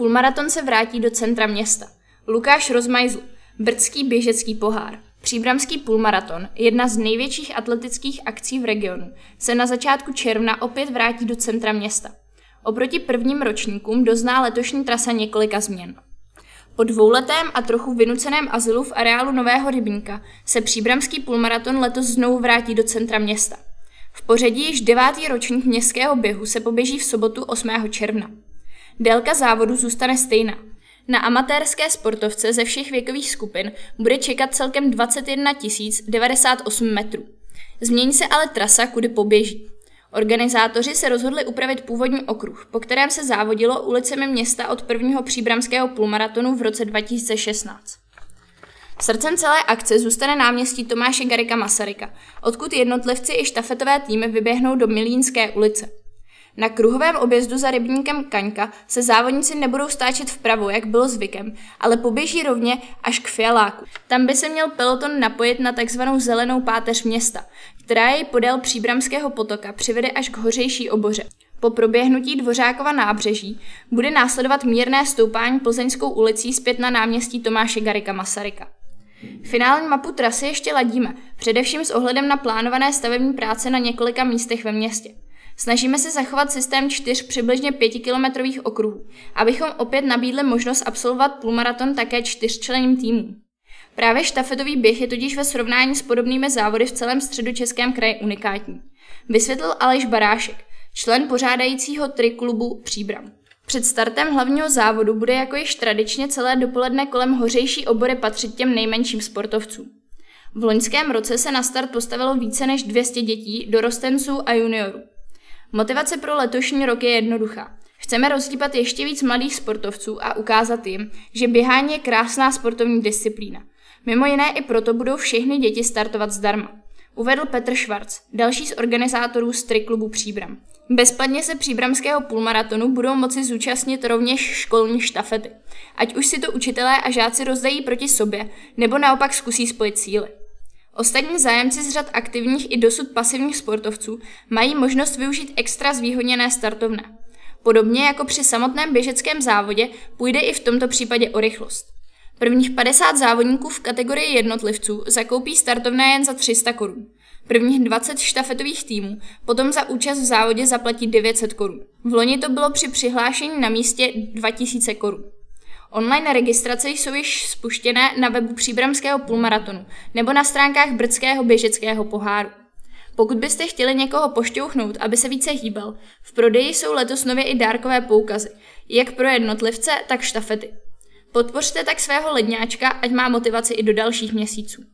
Půlmaraton se vrátí do centra města. Lukáš Rozmajzl, Brdský běžecký pohár. Příbramský půlmaraton, jedna z největších atletických akcí v regionu, se na začátku června opět vrátí do centra města. Oproti prvním ročníkům dozná letošní trasa několika změn. Po dvouletém a trochu vynuceném azylu v areálu Nového Rybníka se Příbramský půlmaraton letos znovu vrátí do centra města. V pořadí již 9. ročník městského běhu se poběží v sobotu 8. června. Délka závodu zůstane stejná. Na amatérské sportovce ze všech věkových skupin bude čekat celkem 21 098 metrů. Změní se ale trasa, kudy poběží. Organizátoři se rozhodli upravit původní okruh, po kterém se závodilo ulicemi města od prvního příbramského půlmaratonu v roce 2016. Srdcem celé akce zůstane náměstí Tomáše Garika Masaryka, odkud jednotlivci i štafetové týmy vyběhnou do Milínské ulice. Na kruhovém objezdu za rybníkem Kaňka se závodníci nebudou stáčet vpravo, jak bylo zvykem, ale poběží rovně až k Fialáku. Tam by se měl peloton napojit na tzv. Zelenou páteř města, která jej podél Příbramského potoka přivede až k hořejší oboře. Po proběhnutí Dvořákova nábřeží bude následovat mírné stoupání Plzeňskou ulicí zpět na náměstí Tomáše Garika Masaryka. Finální mapu trasy ještě ladíme, především s ohledem na plánované stavební práce na několika místech ve městě. Snažíme se zachovat systém 4 přibližně 5kilometrových okruhů, abychom opět nabídli možnost absolvovat půlmaraton také 4členným týmům. Právě štafetový běh je totiž ve srovnání s podobnými závody v celém středočeském kraji unikátní, vysvětlil Aleš Barášek, člen pořádajícího Tri Klubu Příbram. Před startem hlavního závodu bude jako již tradičně celé dopoledne kolem hořejší obory patřit těm nejmenším sportovcům. V loňském roce se na start postavilo více než 200 dětí, dorostenců a juniorů. Motivace pro letošní rok je jednoduchá. Chceme rozhýbat ještě víc mladých sportovců a ukázat jim, že běhání je krásná sportovní disciplína. Mimo jiné i proto budou všechny děti startovat zdarma, uvedl Petr Schwarz, další z organizátorů z Tri Klubu Příbram. Bezplatně se příbramského půlmaratonu budou moci zúčastnit rovněž školní štafety, ať už si to učitelé a žáci rozdají proti sobě, nebo naopak zkusí spojit síly. Ostatní zájemci z řad aktivních i dosud pasivních sportovců mají možnost využít extra zvýhodněné startovné. Podobně jako při samotném běžeckém závodě půjde i v tomto případě o rychlost. Prvních 50 závodníků v kategorii jednotlivců zakoupí startovné jen za 300 korun. Prvních 20 štafetových týmů potom za účast v závodě zaplatí 900 korun. Vloni to bylo při přihlášení na místě 2000 korun. Online registrace jsou již spuštěné na webu Příbramského půlmaratonu nebo na stránkách Brdského běžeckého poháru. Pokud byste chtěli někoho pošťouchnout, aby se více hýbal, v prodeji jsou letos nově i dárkové poukazy, jak pro jednotlivce, tak štafety. Podpořte tak svého ledňáčka, ať má motivaci i do dalších měsíců.